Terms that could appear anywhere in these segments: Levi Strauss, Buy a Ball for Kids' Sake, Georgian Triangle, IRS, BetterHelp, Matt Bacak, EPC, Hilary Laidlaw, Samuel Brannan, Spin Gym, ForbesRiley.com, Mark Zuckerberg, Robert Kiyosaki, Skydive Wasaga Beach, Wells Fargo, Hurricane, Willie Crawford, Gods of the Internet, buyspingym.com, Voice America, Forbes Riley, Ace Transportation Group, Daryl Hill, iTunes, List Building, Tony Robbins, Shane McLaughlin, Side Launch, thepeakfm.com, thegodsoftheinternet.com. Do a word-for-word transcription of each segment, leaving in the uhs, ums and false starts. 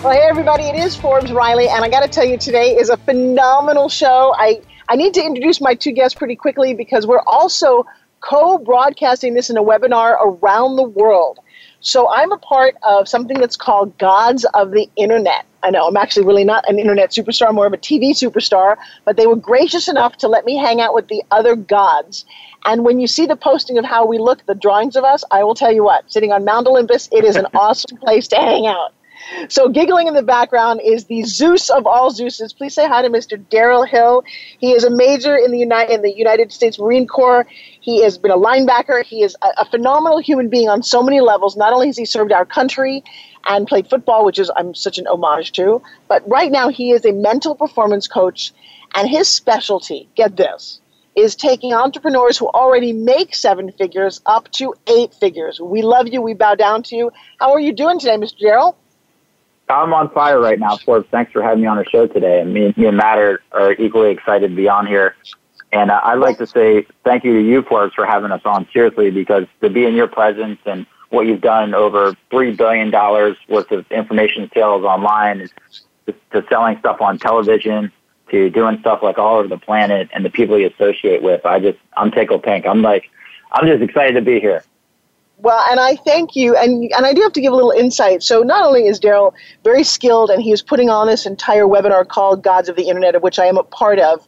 Well, hey, everybody, it is Forbes Riley, and I got to tell you, today is a phenomenal show. I, I need to introduce my two guests pretty quickly because we're also co-broadcasting this in a webinar around the world. So I'm a part of something that's called Gods of the Internet. I know I'm actually really not an internet superstar, more of a T V superstar, but they were gracious enough to let me hang out with the other gods. And when you see the posting of how we look, the drawings of us, I will tell you what, sitting on Mount Olympus, it is an awesome place to hang out. So giggling in the background is the Zeus of all Zeuses. Please say hi to Mister Daryl Hill. He is a major in the United in the United States Marine Corps. He has been a linebacker. He is a, a phenomenal human being on so many levels. Not only has he served our country and played football, which is I'm such an homage to, but right now he is a mental performance coach, and his specialty, get this, is taking entrepreneurs who already make seven figures up to eight figures. We love you. We bow down to you. How are you doing today, Mister Daryl? I'm on fire right now, Forbes. Thanks for having me on our show today. And me, me and Matt are, are equally excited to be on here. And uh, I'd like to say thank you to you, Forbes, for having us on, seriously, because to be in your presence and what you've done, over three billion dollars worth of information sales online, to, to selling stuff on television, to doing stuff like all over the planet, and the people you associate with. I just, I'm tickled pink. I'm like, I'm just excited to be here. Well, and I thank you, and and I do have to give a little insight. So not only is Daryl very skilled, and he is putting on this entire webinar called Gods of the Internet, of which I am a part of,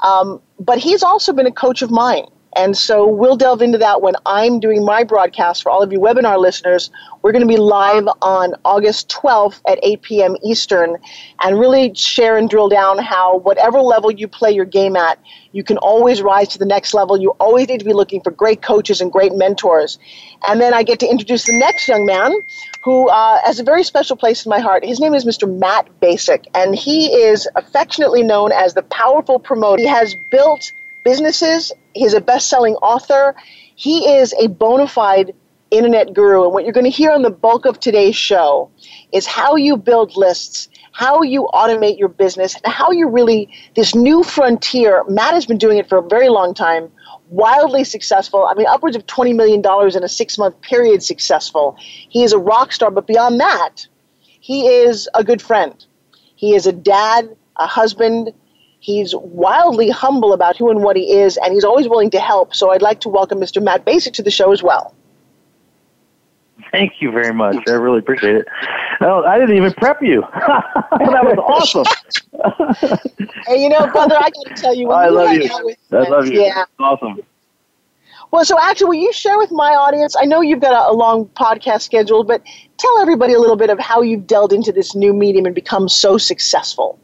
um, but he's also been a coach of mine. And so we'll delve into that when I'm doing my broadcast for all of you webinar listeners. We're going to be live on August twelfth at eight p.m. Eastern, and really share and drill down how whatever level you play your game at, you can always rise to the next level. You always need to be looking for great coaches and great mentors. And then I get to introduce the next young man who uh, has a very special place in my heart. His name is Mister Matt Bacak, and he is affectionately known as the Powerful Promoter. He has built businesses. He's a best-selling author. He is a bona fide internet guru. And what you're going to hear on the bulk of today's show is how you build lists, how you automate your business, and how you really, this new frontier, Matt has been doing it for a very long time, wildly successful. I mean, upwards of twenty million dollars in a six-month period successful. He is a rock star, but beyond that, he is a good friend. He is a dad, a husband. He's wildly humble about who and what he is, and he's always willing to help. So I'd like to welcome Mister Matt Bacak to the show as well. Thank you very much. I really appreciate it. No, I didn't even prep you. That was awesome. Hey, you know, brother, I got to tell you. When I, you love you. With friends, I love you. I love you. Awesome. Well, so actually, will you share with my audience? I know you've got a, a long podcast scheduled, but tell everybody a little bit of how you've delved into this new medium and become so successful.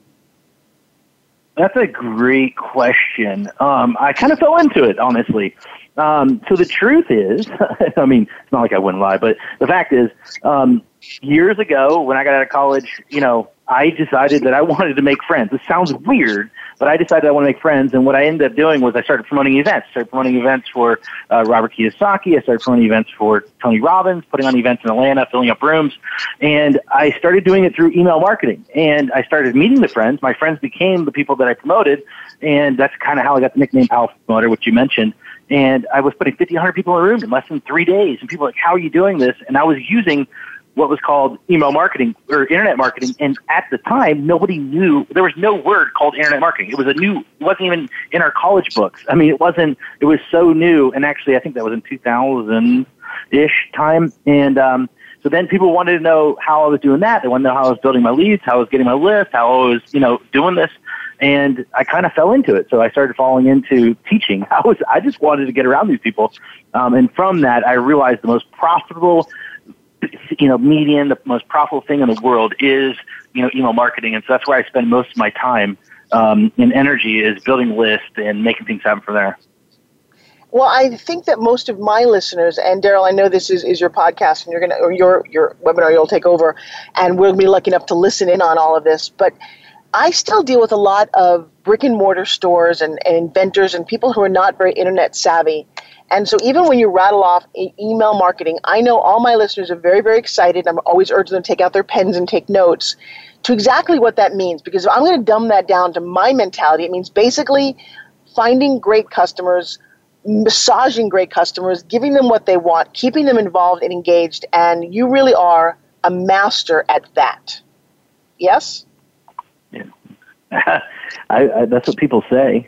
That's a great question. Um, I kind of fell into it, honestly. Um, so the truth is, I mean, it's not like I wouldn't lie, but the fact is, um, years ago when I got out of college, you know, I decided that I wanted to make friends. It sounds weird, but I decided I want to make friends. And what I ended up doing was I started promoting events. I started promoting events for uh, Robert Kiyosaki. I started promoting events for Tony Robbins, putting on events in Atlanta, filling up rooms. And I started doing it through email marketing. And I started meeting the friends. My friends became the people that I promoted. And that's kind of how I got the nickname Powerful Promoter, which you mentioned. And I was putting fifteen hundred people in a room in less than three days. And people were like, how are you doing this? And I was using what was called email marketing or internet marketing. And at the time, nobody knew. There was no word called internet marketing. It was a new, it wasn't even in our college books. I mean, it wasn't, it was so new. And actually, I think that was in two thousand-ish time. And um, so then people wanted to know how I was doing that. They wanted to know how I was building my leads, how I was getting my list, how I was, you know, doing this. And I kind of fell into it. So I started falling into teaching. I was, I just wanted to get around these people. Um, and from that, I realized the most profitable, you know, medium, the most profitable thing in the world is, you know, email marketing. And so that's where I spend most of my time um, and energy, is building lists and making things happen from there. Well, I think that most of my listeners, and Daryl, I know this is, is your podcast, and you're gonna or your your webinar you'll take over, and we'll be lucky enough to listen in on all of this. But I still deal with a lot of brick and mortar stores and, and inventors and people who are not very internet savvy. And so even when you rattle off e- email marketing, I know all my listeners are very, very excited. I'm always urging them to take out their pens and take notes to exactly what that means, because if I'm going to dumb that down to my mentality, it means basically finding great customers, massaging great customers, giving them what they want, keeping them involved and engaged, and you really are a master at that. Yes? Yeah. I, I, that's what people say.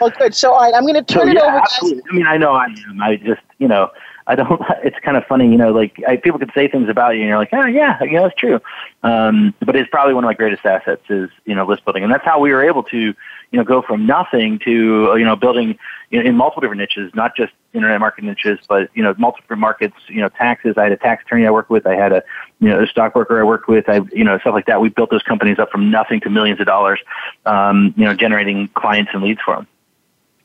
Well, good. So, all right, I'm going to turn so, it yeah, over. Absolutely. I mean, I know I am. I just, you know, I don't, it's kind of funny, you know, like I, people could say things about you and you're like, oh, yeah, you know, it's true. Um, but it's probably one of my greatest assets is, you know, list building. And that's how we were able to, you know, go from nothing to, you know, building you know, in multiple different niches, not just internet market niches, but, you know, multiple markets, you know, taxes. I had a tax attorney I worked with. I had a, you know, a stockbroker I worked with. I, you know, stuff like that. We built those companies up from nothing to millions of dollars, um, you know, generating clients and leads for them.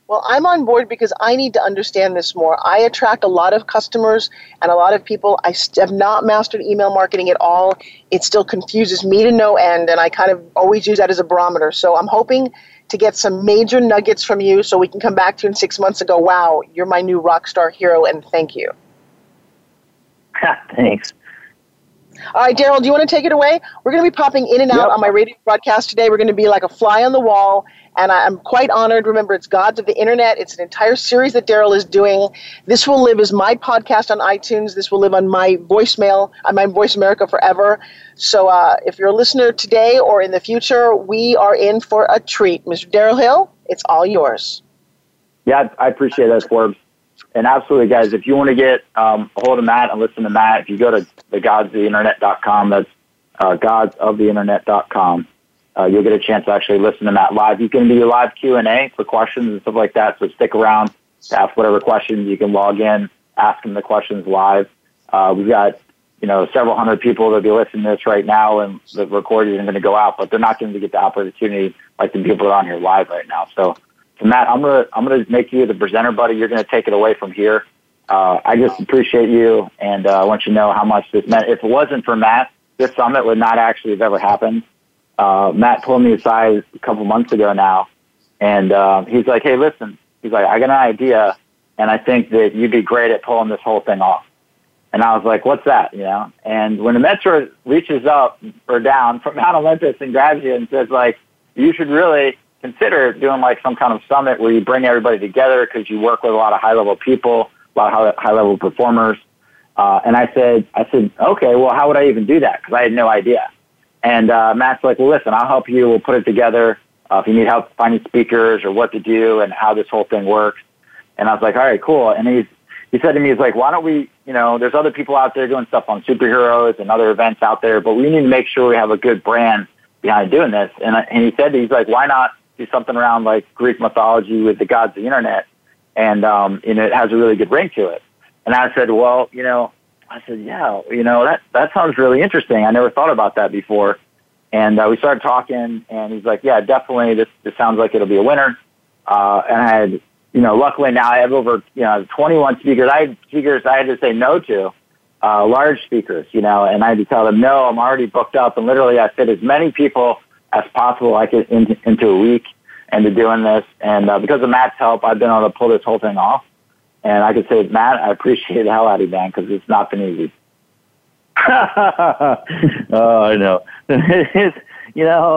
Well, I'm on board because I need to understand this more. I attract a lot of customers and a lot of people. I st- have not mastered email marketing at all. It still confuses me to no end, and I kind of always use that as a barometer. So I'm hoping to get some major nuggets from you so we can come back to you in six months and go, wow, you're my new rock star hero, and thank you. Thanks. All right, Daryl, do you want to take it away? We're going to be popping in and out yep. on my radio broadcast today. We're going to be like a fly on the wall. And I'm quite honored. Remember, it's Gods of the Internet. It's an entire series that Daryl is doing. This will live as my podcast on iTunes. This will live on my voicemail, on my Voice America forever. So uh, if you're a listener today or in the future, we are in for a treat. Mister Daryl Hill, it's all yours. Yeah, I appreciate that, Forbes. And absolutely, guys, if you want to get um, a hold of Matt and listen to Matt, if you go to the gods of the internet dot com, that's uh, gods of the internet dot com. Uh, you'll get a chance to actually listen to Matt live. You can do your live Q and A for questions and stuff like that, so stick around to ask whatever questions. You can log in, ask him the questions live. Uh, we've got, you know, several hundred people that'll be listening to this right now, and the recording isn't going to go out, but they're not going to get the opportunity like the people that are on here live right now. So, so Matt, I'm going to I'm gonna make you the presenter, buddy. You're going to take it away from here. Uh, I just appreciate you, and uh, I want you to know how much this meant. If it wasn't for Matt, this summit would not actually have ever happened. Uh, Matt pulled me aside a couple months ago now, and uh, he's like, hey, listen, he's like, I got an idea, and I think that you'd be great at pulling this whole thing off. And I was like, what's that, you know? And when a mentor reaches up or down from Mount Olympus and grabs you and says, like, you should really consider doing, like, some kind of summit where you bring everybody together because you work with a lot of high-level people, a lot of high-level performers. Uh, and I said, I said, okay, well, how would I even do that? Because I had no idea. And uh, Matt's like, well, listen, I'll help you. We'll put it together. Uh, if you need help finding speakers or what to do and how this whole thing works. And I was like, all right, cool. And he's, he said to me, he's like, why don't we, you know, there's other people out there doing stuff on superheroes and other events out there, but we need to make sure we have a good brand behind doing this. And, I, and he said, he's like, why not do something around like Greek mythology with the gods of the internet? And, um, and it has a really good ring to it. And I said, well, you know, I said, yeah, you know, that, that sounds really interesting. I never thought about that before. And uh, we started talking, and he's like, yeah, definitely, this, this sounds like it'll be a winner. Uh, and I had, you know, luckily now I have over, you know, twenty-one speakers. I had speakers I had to say no to, uh, large speakers, you know, and I had to tell them, no, I'm already booked up. And literally I fit as many people as possible I could in, into a week into doing this. And uh, because of Matt's help, I've been able to pull this whole thing off. And I could say, Matt, I appreciate the hell out of you, man, because it's not been easy. Oh, I know. It's, you know,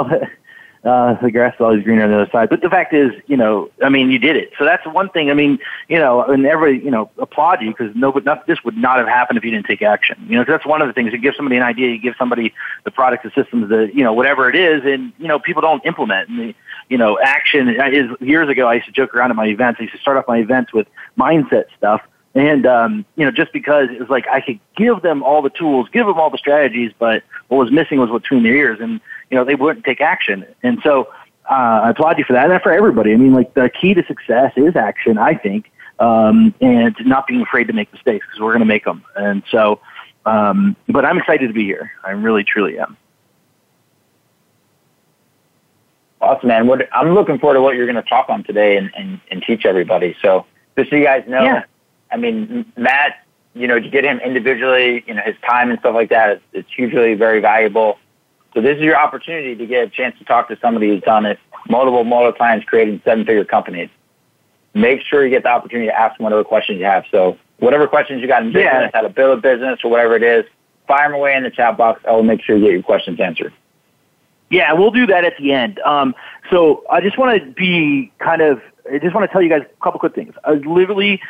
uh, the grass is always greener on the other side. But the fact is, you know, I mean, you did it. So that's one thing. I mean, you know, and everybody, you know, applaud you because no, not, this would not have happened if you didn't take action. You know, cause that's one of the things. You give somebody an idea, you give somebody the product, the systems, the, you know, whatever it is, and, you know, people don't implement. And they, you know, action is years ago. I used to joke around at my events. I used to start off my events with mindset stuff, and um, you know, just because it was like I could give them all the tools, give them all the strategies, but what was missing was what's between their ears, and you know, they wouldn't take action. And so, uh, I applaud you for that, and for everybody. I mean, like the key to success is action, I think, um, and not being afraid to make mistakes because we're going to make them. And so, um, but I'm excited to be here. I really, truly am. Awesome, man. What, I'm looking forward to what you're going to talk on today and, and, and teach everybody. So Just so you guys know, yeah. I mean, Matt, you know, to get him individually, you know, his time and stuff like that, it's, it's hugely very valuable. So this is your opportunity to get a chance to talk to somebody who's done it multiple, multiple times, creating seven-figure companies. Make sure you get the opportunity to ask them whatever questions you have. So whatever questions you got in business, yeah. how to build a business or whatever it is, fire them away in the chat box. I will make sure you get your questions answered. Yeah, we'll do that at the end. Um, so I just want to be kind of, I just want to tell you guys a couple quick things. I literally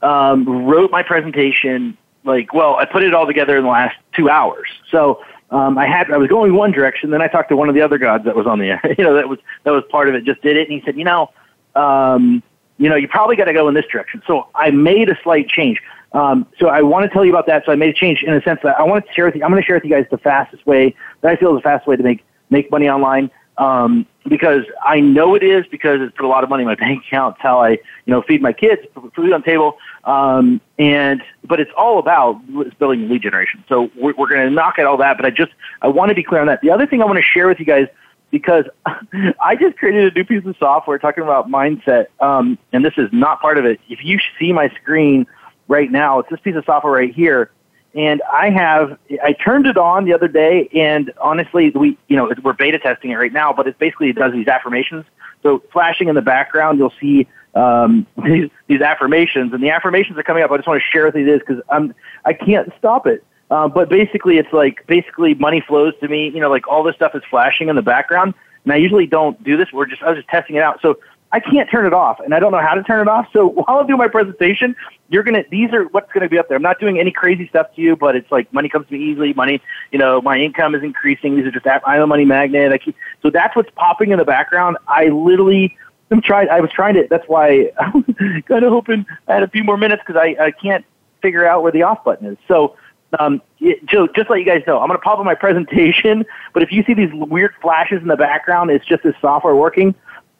um, wrote my presentation, like, well, I put it all together in the last two hours. So um, I had, I was going one direction, then I talked to one of the other gods that was on the air, you know, that was, that was part of it, just did it. And he said, you know, um, you know, you probably got to go in this direction. So I made a slight change. Um, so I want to tell you about that. So I made a change in a sense that I want to share with you, I'm going to share with you guys the fastest way that I feel is the fastest way to make, make money online. Um, because I know it is, because it's put a lot of money in my bank account. It's how I, you know, feed my kids, put food on the table. Um, and, but it's all about building lead generation. So we're, we're going to knock out all that. But I just, I want to be clear on that. The other thing I want to share with you guys, because I just created a new piece of software talking about mindset. Um, and this is not part of it. If you see my screen right now, it's this piece of software right here. And I have, I turned it on the other day, and honestly, we, you know, we're beta testing it right now, but it basically it does these affirmations. So flashing in the background, you'll see, um, these, these affirmations, and the affirmations are coming up. I just want to share with you this, because I'm, I can't stop it. Uh, but basically it's like, basically money flows to me, you know, like all this stuff is flashing in the background, and I usually don't do this. We're just, I was just testing it out. So I can't turn it off, and I don't know how to turn it off. So while I do my presentation, you're going to, these are what's going to be up there. I'm not doing any crazy stuff to you, but it's like money comes to me easily. Money, you know, my income is increasing. These are just, I'm a money magnet. I keep, so that's what's popping in the background. I literally am trying, I was trying to, that's why I'm kind of hoping I had a few more minutes, because I, I can't figure out where the off button is. So, Um, Joe, just let you guys know, I'm going to pop up my presentation, but if you see these weird flashes in the background, it's just this software working.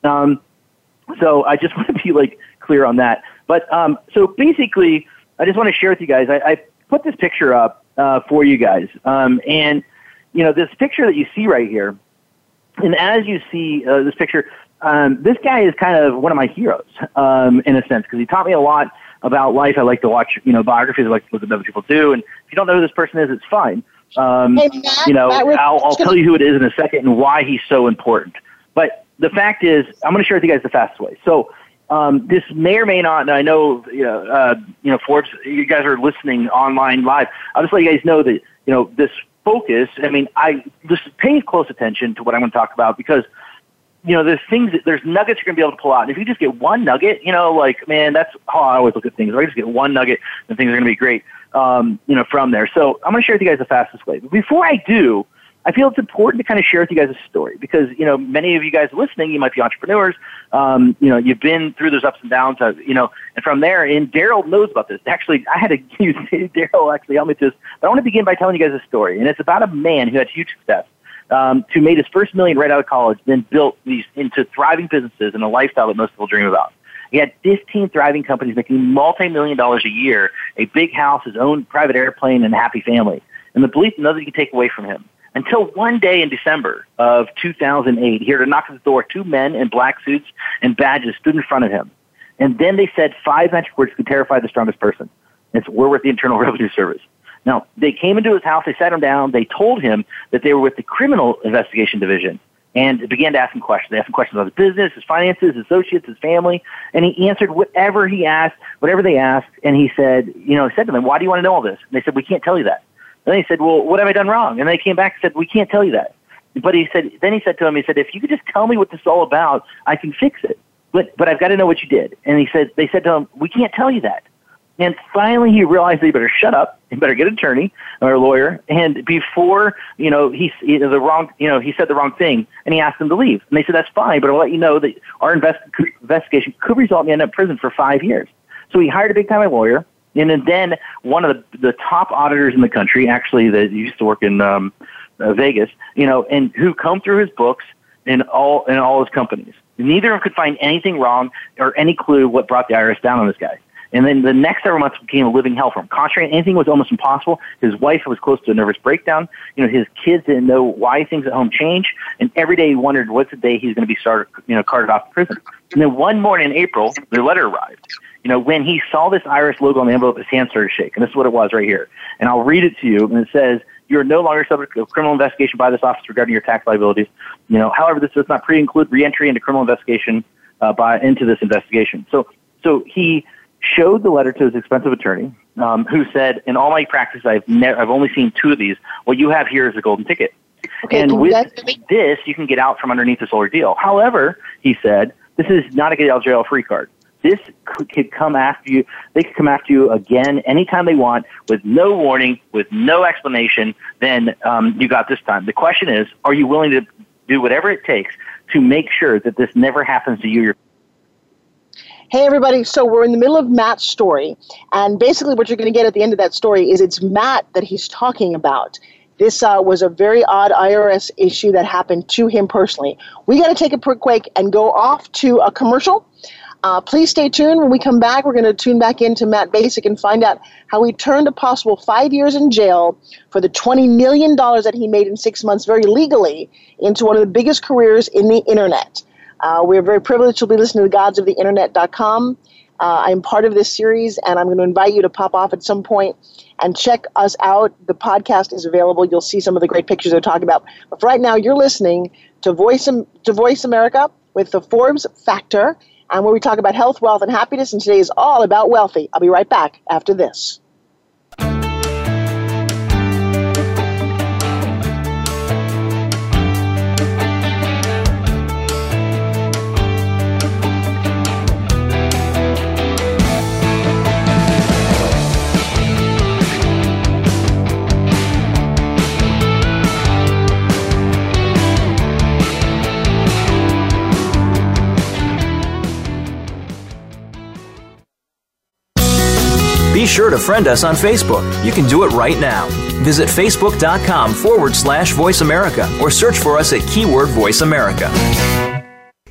Um, so I just want to be like clear on that. But um, so basically, I just want to share with you guys, I, I put this picture up uh, for you guys. Um, and, you know, this picture that you see right here, and as you see uh, this picture, um, this guy is kind of one of my heroes um, in a sense, because he taught me a lot about life. I like to watch, you know, biographies. I like to look at other people do. And if you don't know who this person is, it's fine. Um, hey, Matt, you know, was, I'll, I'll tell you who it is in a second and why he's so important. But the fact is, I'm going to share with you guys the fastest way. So um, this may or may not, and I know, you know, uh, you know, Forbes, you guys are listening online live. I'll just let you guys know that, you know, this focus, I mean, I just pay close attention to what I'm going to talk about, because you know, there's things, that, there's nuggets you're going to be able to pull out. And if you just get one nugget, you know, like, man, that's how I always look at things. If I just get one nugget, then things are going to be great, um, you know, from there. So I'm going to share with you guys the fastest way. But before I do, I feel it's important to kind of share with you guys a story, because, you know, many of you guys listening, you might be entrepreneurs. Um, you know, you've been through those ups and downs, uh, you know, and from there, and Daryl knows about this. Actually, I had to use Daryl actually helped me with this. But I want to begin by telling you guys a story. And it's about a man who had huge success. Um, who made his first million right out of college, then built these into thriving businesses and a lifestyle that most people dream about. He had fifteen thriving companies making multi-million dollars a year, a big house, his own private airplane, and a happy family. And the belief that nothing could take away from him. Until one day in December of two thousand eight, he heard a knock at the door. Two men in black suits and badges stood in front of him. And then they said five magic words could terrify the strongest person. It's, we're with the Internal Revenue Service. Now, they came into his house, they sat him down, they told him that they were with the Criminal Investigation Division, and began to ask him questions. They asked him questions about his business, his finances, his associates, his family, and he answered whatever he asked, whatever they asked, and he said, you know, he said to them, why do you want to know all this? And they said, we can't tell you that. And then he said, well, what have I done wrong? And they came back and said, we can't tell you that. But he said, then he said to him, he said, if you could just tell me what this is all about, I can fix it. But, but I've got to know what you did. And he said, they said to him, we can't tell you that. And finally, he realized that he better shut up. He better get an attorney or a lawyer. And before, you know, he you know, the wrong, you know, he said the wrong thing, and he asked them to leave. And they said, "That's fine, but I'll let you know that our invest- investigation could result in me ending up in prison for five years." So he hired a big-time lawyer, and then one of the, the top auditors in the country, actually, that used to work in um, uh, Vegas, you know, and who combed through his books and all and all his companies. Neither of them could find anything wrong or any clue what brought the I R S down on this guy. And then the next several months became a living hell for him. Contrary, anything was almost impossible. His wife was close to a nervous breakdown. You know, his kids didn't know why things at home changed. And every day he wondered, what's the day he's going to be started, you know, carted off to prison? And then one morning in April, the letter arrived. You know, when he saw this I R S logo on the envelope, his hand started to shake. And this is what it was right here. And I'll read it to you. And it says, you are no longer subject to criminal investigation by this office regarding your tax liabilities. You know, however, this does not pre-include reentry into criminal investigation uh, by into this investigation. So, so he showed the letter to his expensive attorney, um, who said, "In all my practice, I've never, I've only seen two of these. What you have here is a golden ticket, okay, and with this, you can get out from underneath this ordeal." However, he said, "This is not a get out of jail free card. This could come after you. They could come after you again anytime they want, with no warning, with no explanation. Then um, you got this time. The question is, are you willing to do whatever it takes to make sure that this never happens to you?" Hey, everybody. So we're in the middle of Matt's story. And basically what you're going to get at the end of that story is it's Matt that he's talking about. This uh, was a very odd I R S issue that happened to him personally. We got to take a quick break and go off to a commercial. Uh, please stay tuned. When we come back, we're going to tune back into Matt Bacak and find out how he turned a possible five years in jail for the twenty million dollars that he made in six months very legally into one of the biggest careers in the Internet. Uh, we're very privileged to be listening to gods of the internet dot com. Uh, I'm part of this series, and I'm going to invite you to pop off at some point and check us out. The podcast is available. You'll see some of the great pictures they're talking about. But for right now, you're listening to Voice, to Voice America with the Forbes Factor, and where we talk about health, wealth, and happiness, and today is all about wealthy. I'll be right back after this. Be sure to friend us on Facebook. You can do it right now. Visit facebook.com forward slash Voice America or search for us at keyword Voice America.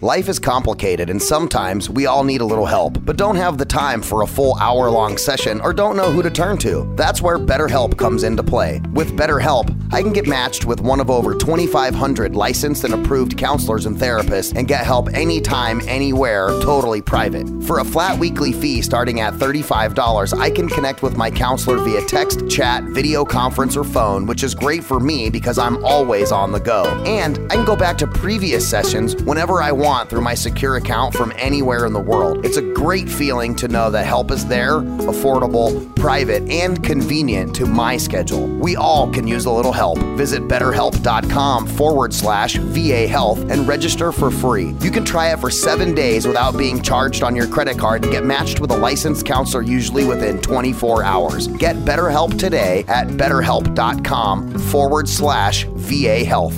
Life is complicated, and sometimes we all need a little help, but don't have the time for a full hour-long session or don't know who to turn to. That's where BetterHelp comes into play. With BetterHelp, I can get matched with one of over twenty-five hundred licensed and approved counselors and therapists and get help anytime, anywhere, totally private. For a flat weekly fee starting at thirty-five dollars, I can connect with my counselor via text, chat, video conference, or phone, which is great for me because I'm always on the go. And I can go back to previous sessions whenever I want through my secure account from anywhere in the world. It's a great feeling to know that help is there, affordable, private, and convenient to my schedule. We all can use a little help. Visit betterhelp.com forward slash VA Health and register for free. You can try it for seven days without being charged on your credit card and get matched with a licensed counselor usually within twenty-four hours. Get BetterHelp today at betterhelp.com forward slash VA Health.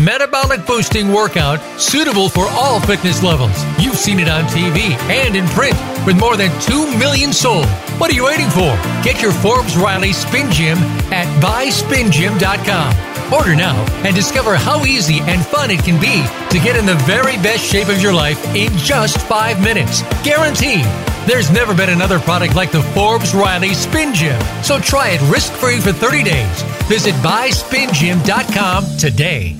metabolic-boosting workout suitable for all fitness levels. You've seen it on T V and in print with more than two million sold. What are you waiting for? Get your Forbes Riley Spin Gym at buy spin gym dot com. Order now and discover how easy and fun it can be to get in the very best shape of your life in just five minutes. Guaranteed. There's never been another product like the Forbes Riley Spin Gym. So try it risk-free for thirty days. Visit buy spin gym dot com today.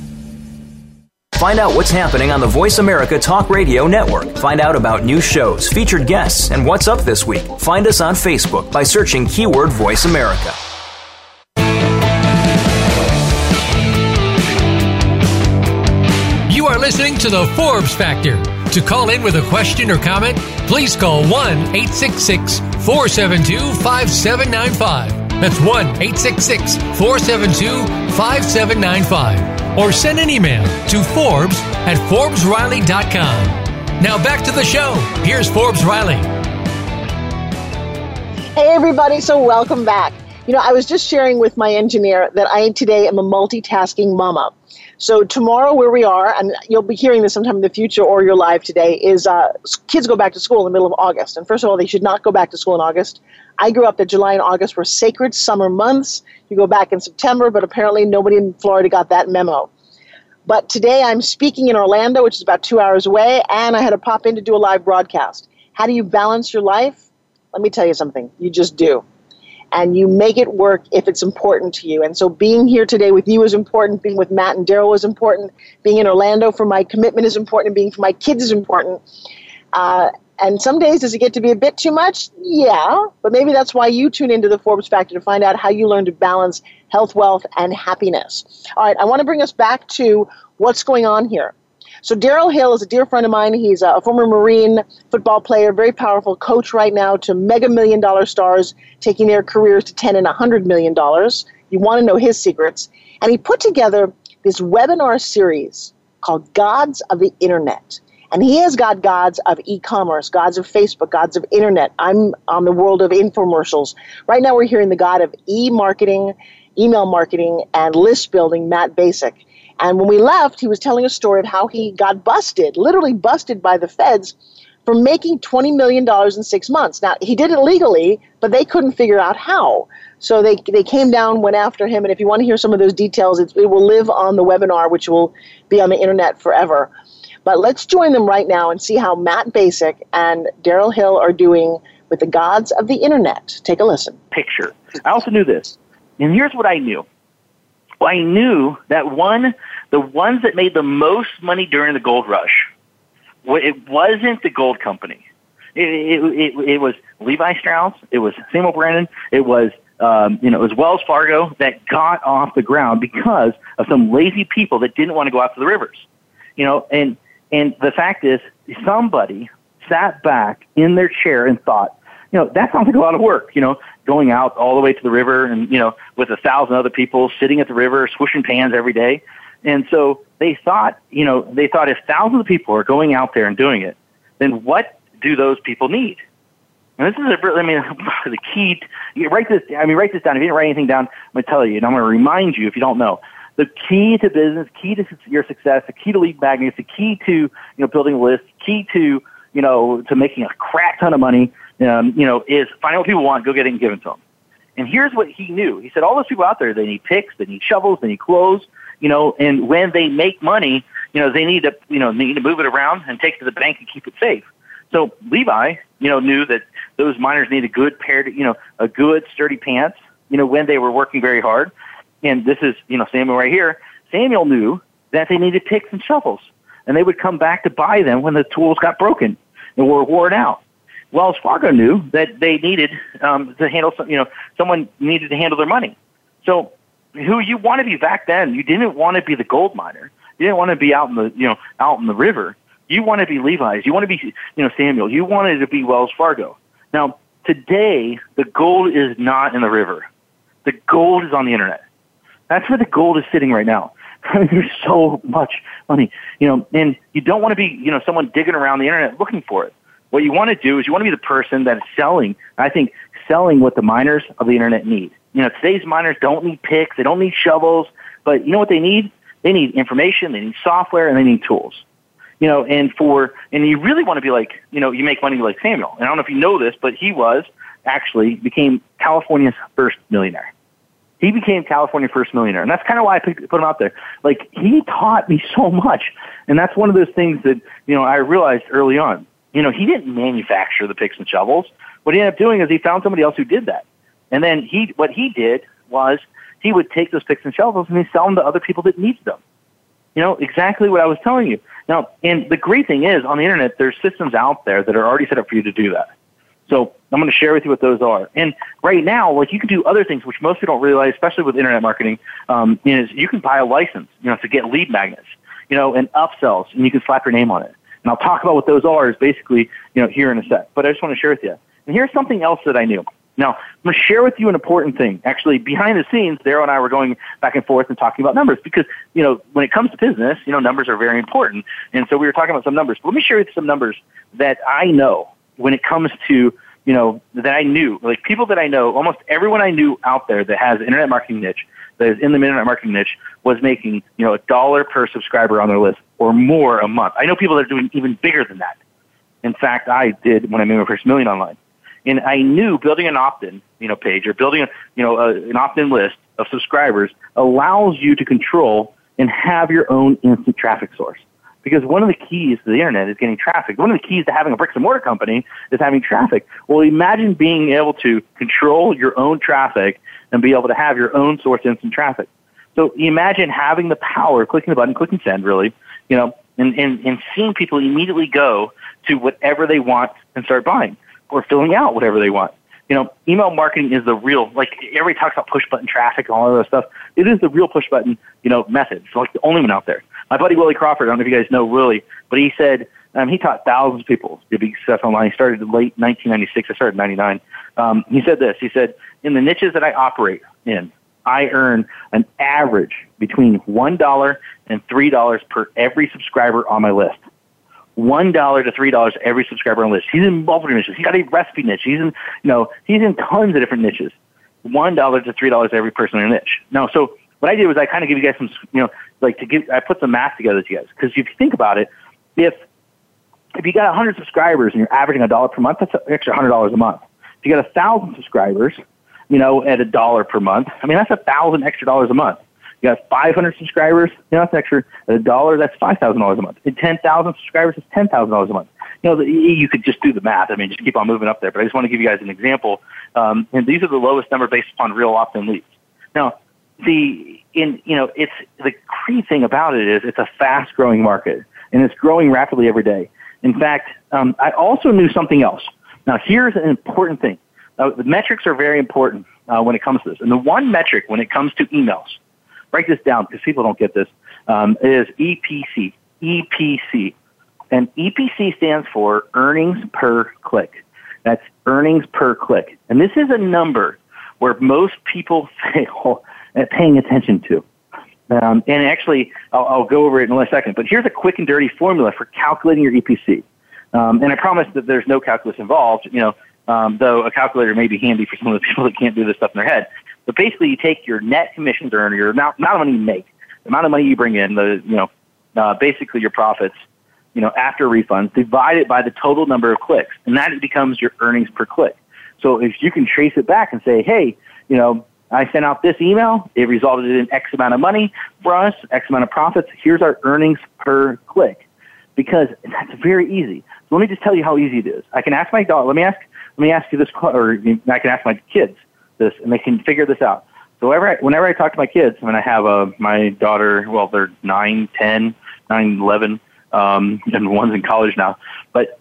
Find out what's happening on the Voice America Talk Radio Network. Find out about new shows, featured guests, and what's up this week. Find us on Facebook by searching keyword Voice America. You are listening to the Forbes Factor. To call in with a question or comment, please call one eight six six, four seven two, five seven nine five. That's one eight six six, four seven two, five seven nine five. Or send an email to Forbes at Forbes Riley dot com. Now back to the show. Here's Forbes Riley. Hey, everybody. So welcome back. You know, I was just sharing with my engineer that I today am a multitasking mama. So tomorrow where we are, and you'll be hearing this sometime in the future or you're live today, is uh, kids go back to school in the middle of August. And first of all, they should not go back to school in August. I grew up that July and August were sacred summer months. You go back in September, but apparently nobody in Florida got that memo. But today I'm speaking in Orlando, which is about two hours away, and I had to pop in to do a live broadcast. How do you balance your life? Let me tell you something. You just do. And you make it work if it's important to you. And so being here today with you is important. Being with Matt and Daryl is important. Being in Orlando for my commitment is important. And being for my kids is important. Uh, and some days, does it get to be a bit too much? Yeah. But maybe that's why you tune into the Forbes Factor, to find out how you learn to balance health, wealth, and happiness. All right. I want to bring us back to what's going on here. So Daryl Hill is a dear friend of mine. He's a former Marine football player, very powerful coach right now to mega million dollar stars, taking their careers to ten and one hundred million dollars. You want to know his secrets. And he put together this webinar series called Gods of the Internet. And he has got gods of e-commerce, gods of Facebook, gods of internet. I'm on the world of infomercials. Right now we're hearing the god of e-marketing, email marketing, and list building, Matt Bacak. And when we left, he was telling a story of how he got busted, literally busted by the feds for making twenty million dollars in six months. Now, he did it legally, but they couldn't figure out how. So they they came down, went after him. And if you want to hear some of those details, it, it will live on the webinar, which will be on the internet forever. But let's join them right now and see how Matt Bacak and Daryl Hill are doing with the gods of the internet. Take a listen. Picture. I also knew this. And here's what I knew. Well, I knew that one, the ones that made the most money during the gold rush, it wasn't the gold company. It, it, it, it was Levi Strauss. It was Samuel Brannan. It was, um, you know, it was Wells Fargo that got off the ground because of some lazy people that didn't want to go out to the rivers. You know, and, and the fact is somebody sat back in their chair and thought, you know, that sounds like a lot of work, you know, going out all the way to the river and, you know, with a thousand other people sitting at the river, swishing pans every day. And so they thought, you know, they thought if thousands of people are going out there and doing it, then what do those people need? And this is a, I mean, the key, you write this, I mean, write this down. If you didn't write anything down, I'm going to tell you, and I'm going to remind you if you don't know. The key to business, key to your success, the key to lead magnets, the key to, you know, building lists, key to, you know, to making a crap ton of money, Um, you know, is finding what people want, go get it and give it to them. And here's what he knew. He said, all those people out there, they need picks, they need shovels, they need clothes, you know, and when they make money, you know, they need to, you know, they need to move it around and take it to the bank and keep it safe. So Levi, you know, knew that those miners needed a good pair to, you know, a good sturdy pants, you know, when they were working very hard. And this is, you know, Samuel right here. Samuel knew that they needed picks and shovels, and they would come back to buy them when the tools got broken and were worn out. Wells Fargo knew that they needed um, to handle some, you know, someone needed to handle their money. So who you want to be back then, you didn't want to be the gold miner. You didn't want to be out in the, you know, out in the river. You want to be Levi's. You want to be, you know, Samuel. You wanted to be Wells Fargo. Now, today, the gold is not in the river. The gold is on the internet. That's where the gold is sitting right now. There's so much money, you know, and you don't want to be, you know, someone digging around the internet looking for it. What you want to do is you want to be the person that's selling, I think, selling what the miners of the internet need. You know, today's miners don't need picks, they don't need shovels, but you know what they need? They need information, they need software, and they need tools. You know, and for, and you really want to be like, you know, you make money like Samuel. And I don't know if you know this, but he was, actually became California's first millionaire. He became California's first millionaire. And that's kind of why I put him out there. Like, he taught me so much. And that's one of those things that, you know, I realized early on. You know, he didn't manufacture the picks and shovels. What he ended up doing is he found somebody else who did that. And then he, what he did was he would take those picks and shovels and he'd sell them to other people that needed them. You know, exactly what I was telling you. Now, and the great thing is on the internet, there's systems out there that are already set up for you to do that. So I'm going to share with you what those are. And right now, like, you can do other things, which most people don't realize, especially with internet marketing, um, is you can buy a license, you know, to get lead magnets, you know, and upsells, and you can slap your name on it. And I'll talk about what those are is basically, you know, here in a sec. But I just want to share with you. And here's something else that I knew. Now, I'm going to share with you an important thing. Actually, behind the scenes, Daryl and I were going back and forth and talking about numbers because, you know, when it comes to business, you know, numbers are very important. And so we were talking about some numbers. But let me share with you some numbers that I know when it comes to, you you know, that I knew, like people that I know, almost everyone I knew out there that has internet marketing niche, that is in the internet marketing niche, was making, you know, a dollar per subscriber on their list or more a month. I know people that are doing even bigger than that. In fact, I did when I made my first million online. And I knew building an opt-in, you know, page or building, a, you know, a, an opt-in list of subscribers allows you to control and have your own instant traffic source. Because one of the keys to the internet is getting traffic. One of the keys to having a bricks and mortar company is having traffic. Well, imagine being able to control your own traffic and be able to have your own source instant traffic. So imagine having the power, clicking the button, clicking send, really, you know, and, and, and seeing people immediately go to whatever they want and start buying or filling out whatever they want. You know, email marketing is the real, like everybody talks about push button traffic and all of that stuff. It is the real push button, you know, method. It's like the only one out there. My buddy Willie Crawford, I don't know if you guys know Willie, but he said, um, he taught thousands of people to be successful online. He started in late nineteen ninety-six. I started in ninety-nine. Um, he said this, he said, in the niches that I operate in, I earn an average between one dollar and three dollars per every subscriber on my list. one dollar to three dollars every subscriber on the list. He's in multiple niches. He's got a recipe niche. He's in, you know, he's in tons of different niches. one dollar to three dollars every person in a niche. Now, so what I did was I kind of give you guys some, you know, like to give, I put some math together to you guys. Because if you think about it, if, if you got one hundred subscribers and you're averaging a dollar per month, that's an extra one hundred dollars a month. If you got one thousand subscribers, you know, at a dollar per month, I mean, that's one thousand extra dollars a month. You got five hundred subscribers, you know, that's extra. At a dollar, that's five thousand dollars a month. At ten thousand subscribers, it's ten thousand dollars a month. You know, the, you could just do the math. I mean, just keep on moving up there. But I just want to give you guys an example. Um, and these are the lowest number based upon real opt-in leads. Now, the in you know, it's the key thing about it is it's a fast-growing market, and it's growing rapidly every day. In fact, um, I also knew something else. Now, here's an important thing. Uh, the metrics are very important uh, when it comes to this. And the one metric when it comes to emails, write this down because people don't get this, um, is E P C. E P C. And E P C stands for earnings per click. That's earnings per click. And this is a number where most people fail at paying attention to. Um, and actually, I'll, I'll go over it in a second. But here's a quick and dirty formula for calculating your E P C. Um, and I promise that there's no calculus involved, you know, um, though a calculator may be handy for some of the people that can't do this stuff in their head. But basically, you take your net commissions earned, your amount, amount of money you make, the amount of money you bring in, the you know, uh, basically your profits, you know, after refunds, divide it by the total number of clicks, and that becomes your earnings per click. So if you can trace it back and say, hey, you know, I sent out this email, it resulted in X amount of money for us, X amount of profits. Here's our earnings per click, because that's very easy. So let me just tell you how easy it is. I can ask my daughter. Let me ask. Let me ask you this, or I can ask my kids this, and they can figure this out. So whenever I, whenever I talk to my kids, when I have uh, my daughter, well, they're nine, ten, nine, eleven, um, and one's in college now. But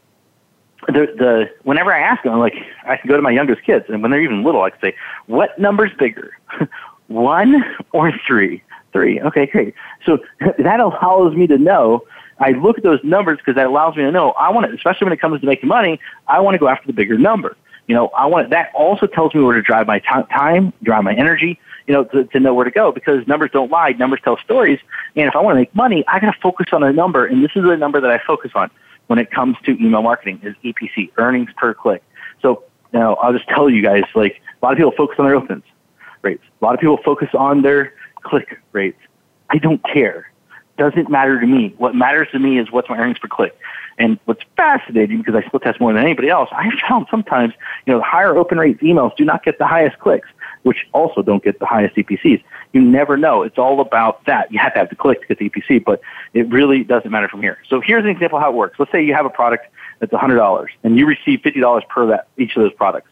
the, the whenever I ask them, I'm like, I can go to my youngest kids, and when they're even little, I can say, what number's bigger, one or three? Three. Okay, great. So that allows me to know. I look at those numbers because that allows me to know. I want to, especially when it comes to making money, I want to go after the bigger number. You know, I want that also tells me where to drive my t- time, drive my energy, you know, to, to know where to go, because numbers don't lie. Numbers tell stories. And if I want to make money, I got to focus on a number. And this is the number that I focus on when it comes to email marketing is E P C, earnings per click. So, you know, I'll just tell you guys, like a lot of people focus on their opens rates. A lot of people focus on their click rates. I don't care. Doesn't matter to me. What matters to me is what's my earnings per click. And what's fascinating, because I split test more than anybody else, I found sometimes, you know, the higher open rates emails do not get the highest clicks, which also don't get the highest E P Cs. You never know. It's all about that. You have to have the click to get the E P C, but it really doesn't matter from here. So here's an example of how it works. Let's say you have a product that's one hundred dollars and you receive fifty dollars per that, each of those products.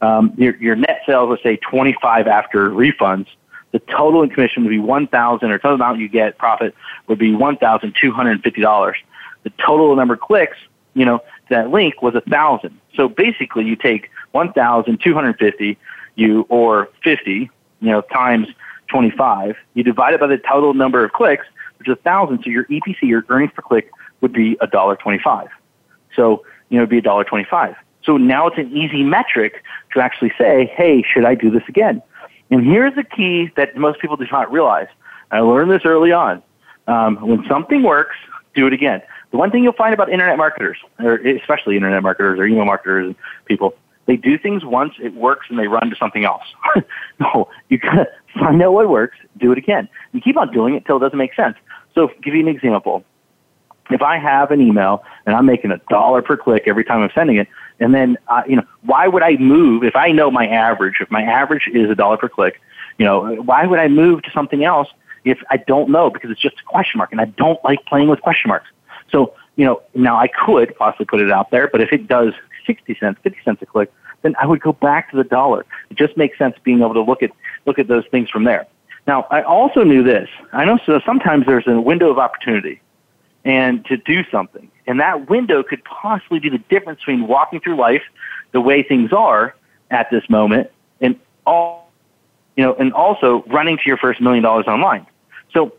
Um, your, your net sales, let's say twenty-five after refunds. The total in commission would be one thousand dollars, or total amount you get profit would be one thousand two hundred fifty dollars. The total number of clicks, you know, that link was one thousand. So basically, you take one thousand two hundred fifty, you or fifty, you know, times twenty-five. You divide it by the total number of clicks, which is one thousand. So your E P C, your earnings per click, would be one dollar twenty-five. So, you know, it'd be one dollar twenty-five. So now it's an easy metric to actually say, hey, should I do this again? And here's the key that most people do not realize. I learned this early on. Um, when something works, do it again. The one thing you'll find about internet marketers, or especially internet marketers or email marketers and people, They do things once, it works, and they run to something else. No, you gotta find out what works, do it again. You keep on doing it till it doesn't make sense. So, give you an example. If I have an email and I'm making a dollar per click every time I'm sending it, and then uh, you know, why would I move if I know my average? If my average is a dollar per click, you know, why would I move to something else if I don't know? Because it's just a question mark, and I don't like playing with question marks. So, you know, now I could possibly put it out there, but if it does sixty cents, fifty cents a click, then I would go back to the dollar. It just makes sense being able to look at look at those things from there. Now, I also knew this. I know so sometimes there's a window of opportunity and to do something. And that window could possibly be the difference between walking through life the way things are at this moment and all, you know, and also running to your first million dollars online. So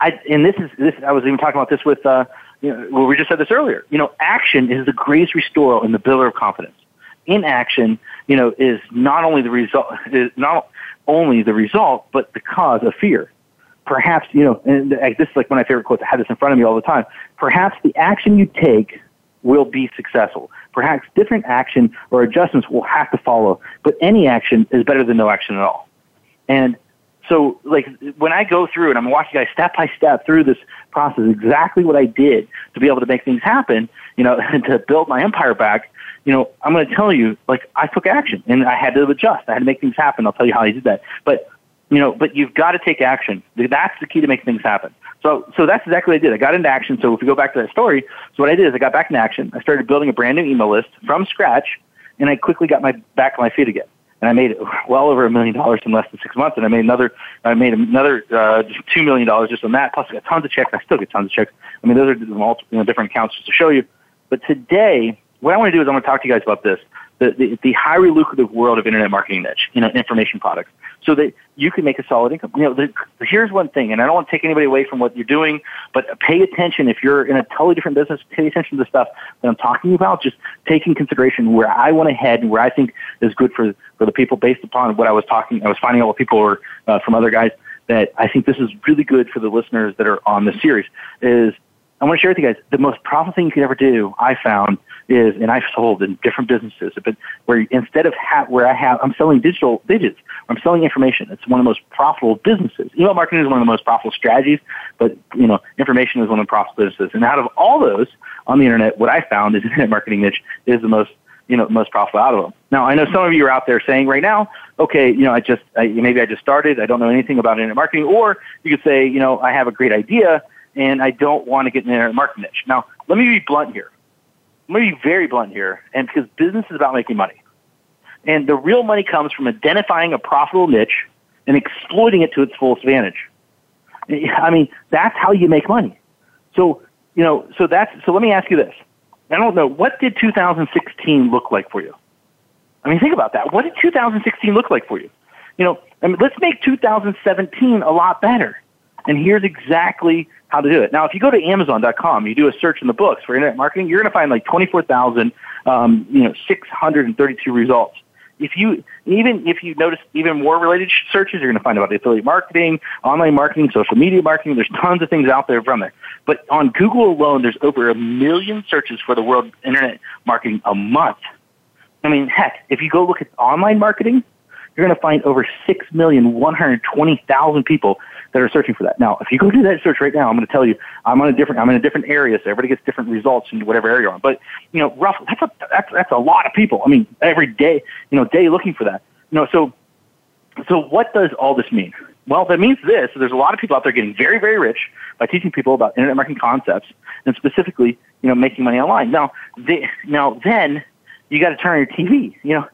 I, and this is, this, I was even talking about this with, uh, you know, well, we just said this earlier, you know, action is the greatest restorer and the builder of confidence. Inaction, you know, is not only the result, is not only the result, but the cause of fear. Perhaps, you know, and this is like one of my favorite quotes. I have this in front of me all the time. Perhaps the action you take will be successful. Perhaps different action or adjustments will have to follow, but any action is better than no action at all. And so, like, when I go through and I'm watching guys step by step through this process, exactly what I did to be able to make things happen, you know, and to build my empire back, you know, I'm going to tell you, like, I took action and I had to adjust. I had to make things happen. I'll tell you how I did that. But, you know, but you've got to take action. That's the key to make things happen. So, so that's exactly what I did. I got into action. So if we go back to that story, so what I did is I got back in action. I started building a brand new email list from scratch, and I quickly got my back on my feet again. And I made well over a million dollars in less than six months, and I made another, I made another uh, two million dollars just on that. Plus, I got tons of checks. I still get tons of checks. I mean, those are multiple, you know, different accounts just to show you. But today, what I want to do is I want to talk to you guys about this: the the, the highly lucrative world of internet marketing niche, you know, information products, so that you can make a solid income. You know, the, here's one thing, and I don't want to take anybody away from what you're doing, but pay attention. If you're in a totally different business, pay attention to the stuff that I'm talking about. Just taking consideration where I want to head and where I think is good for for the people based upon what I was talking. I was finding out what people were uh, from other guys that I think this is really good for the listeners that are on this series. Is I want to share with you guys the most profitable thing you could ever do. I found is, and I've sold in different businesses, but where instead of hat where I have, I'm selling digital digits. I'm selling information. It's one of the most profitable businesses. Email marketing is one of the most profitable strategies, but you know, information is one of the profitable businesses. And out of all those on the internet, what I found is internet marketing niche is the most, you know, most profitable out of them. Now, I know some of you are out there saying right now, okay, you know, I just I, maybe I just started. I don't know anything about internet marketing, or you could say, you know, I have a great idea, and I don't want to get in the market niche. Now, let me be blunt here. Let me be very blunt here, and because business is about making money. And the real money comes from identifying a profitable niche and exploiting it to its full advantage. I mean, that's how you make money. So, you know, so that's, so let me ask you this. I don't know, what did two thousand sixteen look like for you? I mean, think about that. What did two thousand sixteen look like for you? You know, I mean, let's make two thousand seventeen a lot better. And here's exactly how to do it. Now, if you go to Amazon dot com, you do a search in the books for internet marketing, you're going to find like twenty-four thousand, um, you know, six hundred thirty-two results. If you, even if you notice even more related searches, you're going to find about affiliate marketing, online marketing, social media marketing. There's tons of things out there from there. But on Google alone, there's over a million searches for the world internet marketing a month. I mean, heck, if you go look at online marketing, you're going to find over six million one hundred twenty thousand people that are searching for that. Now, if you go do that search right now, I'm going to tell you, I'm on a different, I'm in a different area, so everybody gets different results in whatever area you're on. But, you know, roughly, that's a, that's, that's a lot of people. I mean, every day, you know, day looking for that. You know, so, so what does all this mean? Well, that means this. There's a lot of people out there getting very, very rich by teaching people about internet marketing concepts and specifically, you know, making money online. Now, they, now then you got to turn on your T V, you know.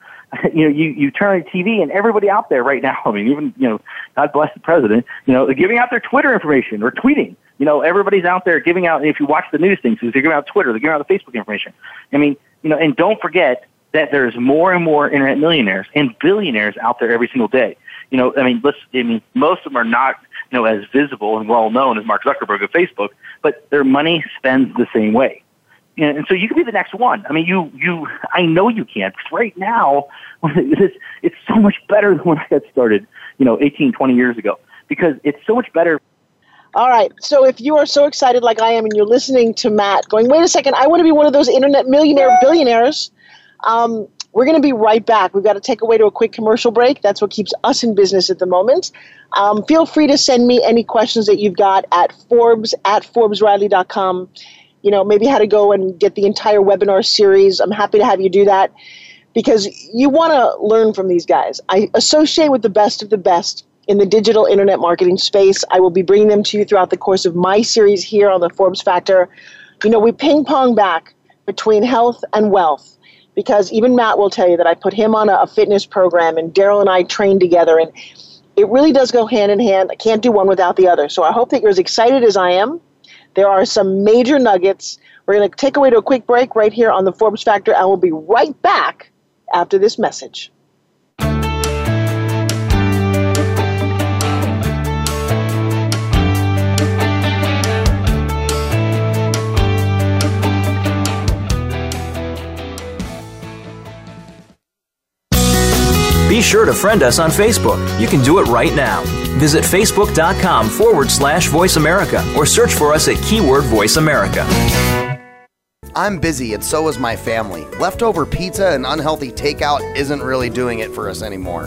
You know, you, you turn on T V and everybody out there right now, I mean, even, you know, God bless the president, you know, they're giving out their Twitter information or tweeting. You know, everybody's out there giving out, if you watch the news things, they're giving out Twitter, they're giving out the Facebook information. I mean, you know, and don't forget that there's more and more internet millionaires and billionaires out there every single day. You know, I mean, let's, I mean, most of them are not, you know, as visible and well known as Mark Zuckerberg of Facebook, but their money spends the same way. And so you could be the next one. I mean, you, you, I know you can. Because right now, it's, it's so much better than when I got started, you know, eighteen, twenty years ago, because it's so much better. All right. So if you are so excited like I am and you're listening to Matt going, wait a second, I want to be one of those internet millionaire billionaires, Um, we're going to be right back. We've got to take away to a quick commercial break. That's what keeps us in business at the moment. Um, feel free to send me any questions that you've got at Forbes at Forbes Riley dot com. You know, maybe how to go and get the entire webinar series. I'm happy to have you do that because you want to learn from these guys. I associate with the best of the best in the digital internet marketing space. I will be bringing them to you throughout the course of my series here on the Forbes Factor. You know, we ping pong back between health and wealth because even Matt will tell you that I put him on a, a fitness program and Daryl and I train together, and it really does go hand in hand. I can't do one without the other. So I hope that you're as excited as I am. There are some major nuggets. We're going to take away to a quick break right here on the Forbes Factor, and we'll be right back after this message. Be sure to friend us on Facebook. You can do it right now. Visit Facebook.com forward slash Voice America or search for us at keyword Voice America. I'm busy and so is my family. Leftover pizza and unhealthy takeout isn't really doing it for us anymore.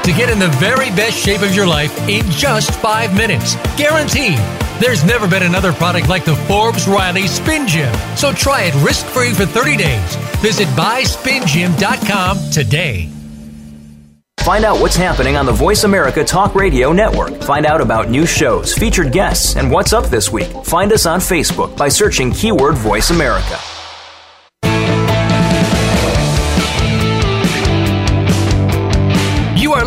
to get in the very best shape of your life in just five minutes. Guaranteed. There's never been another product like the Forbes Riley Spin Gym. So try it risk-free for thirty days. Visit buy spin gym dot com today. Find out what's happening on the Voice America Talk Radio Network. Find out about new shows, featured guests, and what's up this week. Find us on Facebook by searching keyword Voice America. You are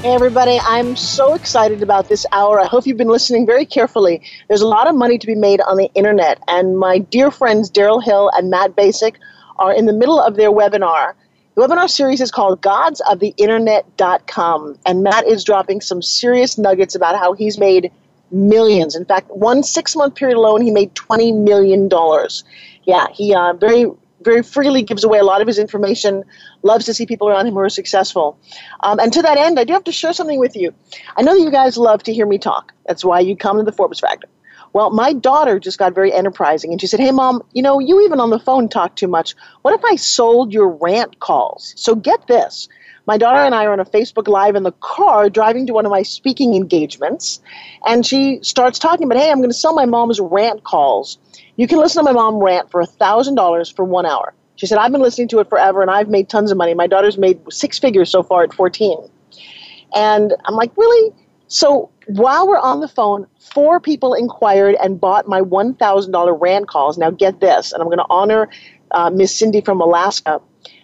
Hey, everybody. I'm so excited about this hour. I hope you've been listening very carefully. There's a lot of money to be made on the internet. And my dear friends Daryl Hill and Matt Bacak are in the middle of their webinar. The webinar series is called gods of the internet dot com, and Matt is dropping some serious nuggets about how he's made millions. In fact, one six-month period alone, he made twenty million dollars. Yeah, he uh, very, very freely gives away a lot of his information, loves to see people around him who are successful. Um, and to that end, I do have to share something with you. I know that you guys love to hear me talk. That's why you come to the Forbes Factor. Well, my daughter just got very enterprising, and she said, hey, Mom, you know, you even on the phone talk too much. What if I sold your rant calls? So get this. My daughter and I are on a Facebook Live in the car driving to one of my speaking engagements, and she starts talking about, hey, I'm going to sell my mom's rant calls. You can listen to my mom rant for one thousand dollars for one hour. She said, I've been listening to it forever, and I've made tons of money. My daughter's made six figures so far at fourteen. And I'm like, really? So while we're on the phone, four people inquired and bought my one thousand dollars rant calls. Now get this, and I'm going to honor uh, Miss Cindy from Alaska,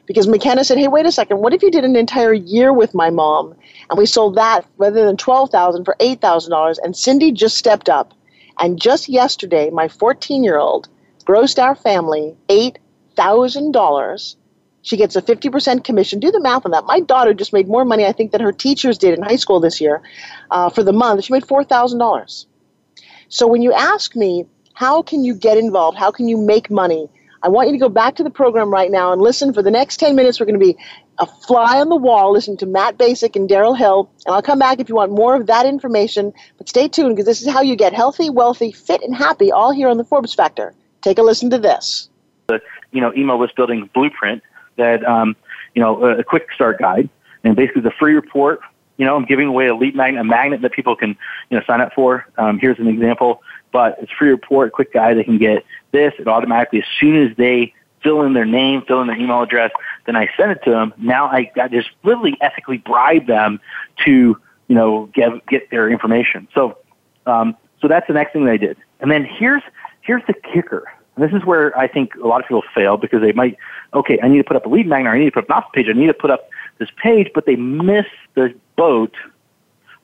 because McKenna said, hey, wait a second, what if you did an entire year with my mom and we sold that rather than twelve thousand dollars for eight thousand dollars? And Cindy just stepped up. And just yesterday, my fourteen-year-old grossed our family eight thousand dollars. She gets a fifty percent commission. Do the math on that. My daughter just made more money, I think, than her teachers did in high school this year uh, for the month. She made four thousand dollars. So when you ask me, how can you get involved? How can you make money? I want you to go back to the program right now and listen. For the next ten minutes, we're going to be a fly on the wall, listening to Matt Bacak and Daryl Hill. And I'll come back if you want more of that information. But stay tuned, because this is how you get healthy, wealthy, fit, and happy, all here on The Forbes Factor. Take a listen to this. The you know, email list building blueprint that, um, you know, a quick start guide. And basically the free report, you know, I'm giving away a lead magnet, a magnet that people can, you know, sign up for. Um, here's an example. But it's free report, quick guide. They can get this. It automatically, as soon as they fill in their name, fill in their email address, then I send it to them. Now I, I just literally ethically bribe them to, you know, get, get their information. So, um, so that's the next thing that I did. And then here's, here's the kicker. And this is where I think a lot of people fail, because they might, okay, I need to put up a lead magnet, or I need to put up an office page, I need to put up this page, but they miss the boat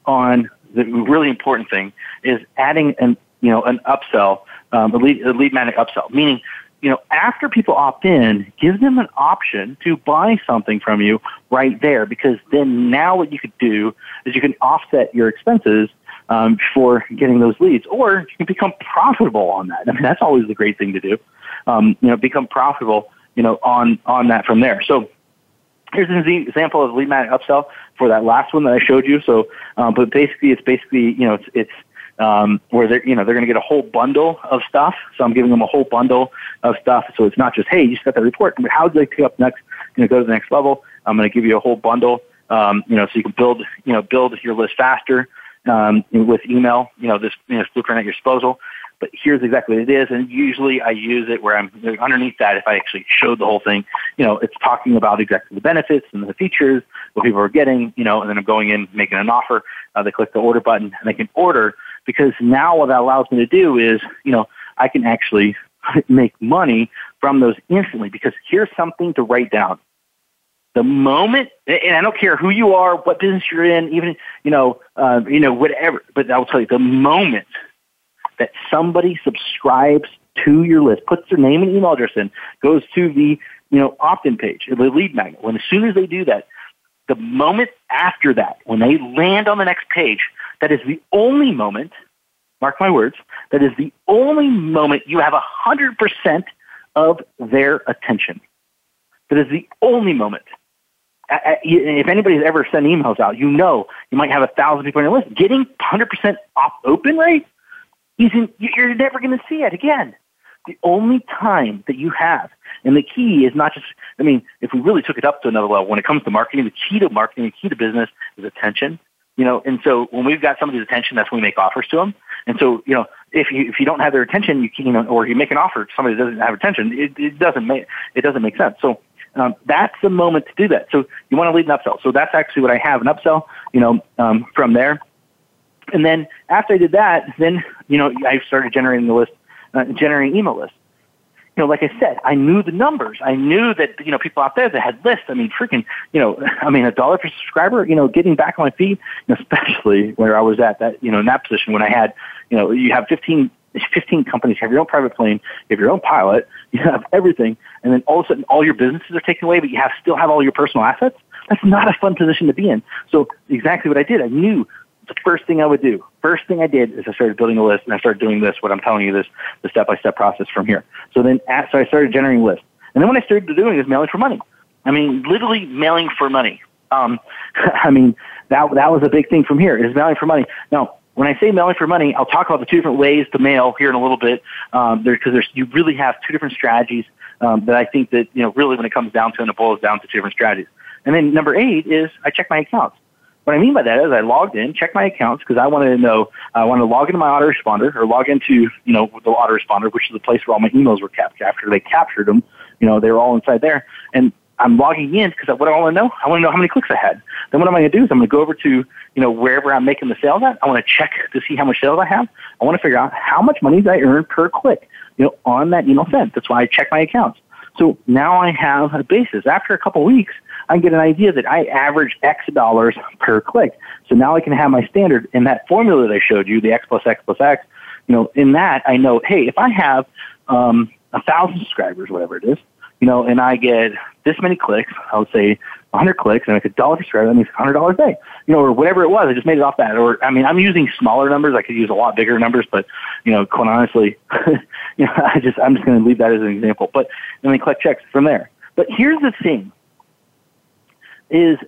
on the really important thing, is adding an, you know, an upsell, um, a lead, a lead magnet upsell, meaning, you know, after people opt in, give them an option to buy something from you right there, because then now what you could do is you can offset your expenses um, for getting those leads, or you can become profitable on that. I mean, that's always the great thing to do, um, you know, become profitable, you know, on, on that from there. So here's an example of lead magnet upsell for that last one that I showed you. So, um, but basically, it's basically, you know, it's, it's, Um, where they're, you know, they're going to get a whole bundle of stuff. So I'm giving them a whole bundle of stuff. So it's not just, hey, you just got that report, but how do they pick up next, you know, go to the next level? I'm going to give you a whole bundle, um, you know, so you can build, you know, build your list faster, um, with email, you know, this, you know, blueprint at your disposal. But here's exactly what it is. And usually I use it where I'm underneath that. If I actually showed the whole thing, you know, it's talking about exactly the benefits and the features, what people are getting, you know, and then I'm going in, making an offer. Uh, they click the order button and they can order, because now what that allows me to do is, you know, I can actually make money from those instantly, because here's something to write down. The moment, and I don't care who you are, what business you're in, even, you know, uh, you know, whatever, but I'll tell you, the moment that somebody subscribes to your list, puts their name and email address in, goes to the, you know, opt-in page, the lead magnet, when as soon as they do that, the moment after that, when they land on the next page, that is the only moment, mark my words, that is the only moment you have one hundred percent of their attention. That is the only moment. I, I, if anybody's ever sent emails out, you know you might have a thousand people on your list. Getting one hundred percent off open rate, isn't, you're never going to see it again. The only time that you have, and the key is not just, I mean, if we really took it up to another level, when it comes to marketing, the key to marketing, the key to business is attention. You know, and so when we've got somebody's attention, that's when we make offers to them. And so, you know, if you if you don't have their attention, you can, you know, or you make an offer to somebody that doesn't have attention, it, it doesn't make it doesn't make sense. So um, that's the moment to do that. So you want to lead an upsell. So that's actually what I have, an upsell. You know, um, from there, and then after I did that, then you know I started generating the list, uh, generating email lists. You know, like I said, I knew the numbers. I knew that, you know, people out there that had lists. I mean, freaking, you know, I mean, a dollar per subscriber, you know, getting back on my feet, especially where I was at that, you know, in that position when I had, you know, you have fifteen, fifteen companies, you have your own private plane, you have your own pilot, you have everything. And then all of a sudden, all your businesses are taken away, but you have still have all your personal assets. That's not a fun position to be in. So exactly what I did. I knew the first thing I would do, first thing I did is I started building a list, and I started doing this, what I'm telling you, this, the step-by-step process from here. So then, at, so I started generating lists. And then when I started doing this, mailing for money. I mean, literally mailing for money. Um, I mean, that, that was a big thing from here, is mailing for money. Now, when I say mailing for money, I'll talk about the two different ways to mail here in a little bit, um, there, because there's, you really have two different strategies, um, that I think that, you know, really when it comes down to, and it boils down to two different strategies. And then number eight is I check my accounts. What I mean by that is I logged in, checked my accounts, because I wanted to know, I wanted to log into my autoresponder, or log into, you know, the autoresponder, which is the place where all my emails were captured. After they captured them, you know, they were all inside there. And I'm logging in because what I want to know, I want to know how many clicks I had. Then what am I going to do is I'm going to go over to, you know, wherever I'm making the sales at. I want to check to see how much sales I have. I want to figure out how much money did I earn per click, you know, on that email sent. That's why I check my accounts. So now I have a basis. After a couple of weeks, I get an idea that I average X dollars per click. So now I can have my standard in that formula that I showed you, the X plus X plus X. You know, in that I know, hey, if I have um, a thousand subscribers, whatever it is, you know, and I get this many clicks, I would say one hundred clicks, and I make a dollar subscriber, that means one hundred dollars a day, you know, or whatever it was. I just made it off that. Or, I mean, I'm using smaller numbers. I could use a lot bigger numbers, but, you know, quite honestly, you know, I just, I'm just going to leave that as an example. But then I collect checks from there. But here's the thing is,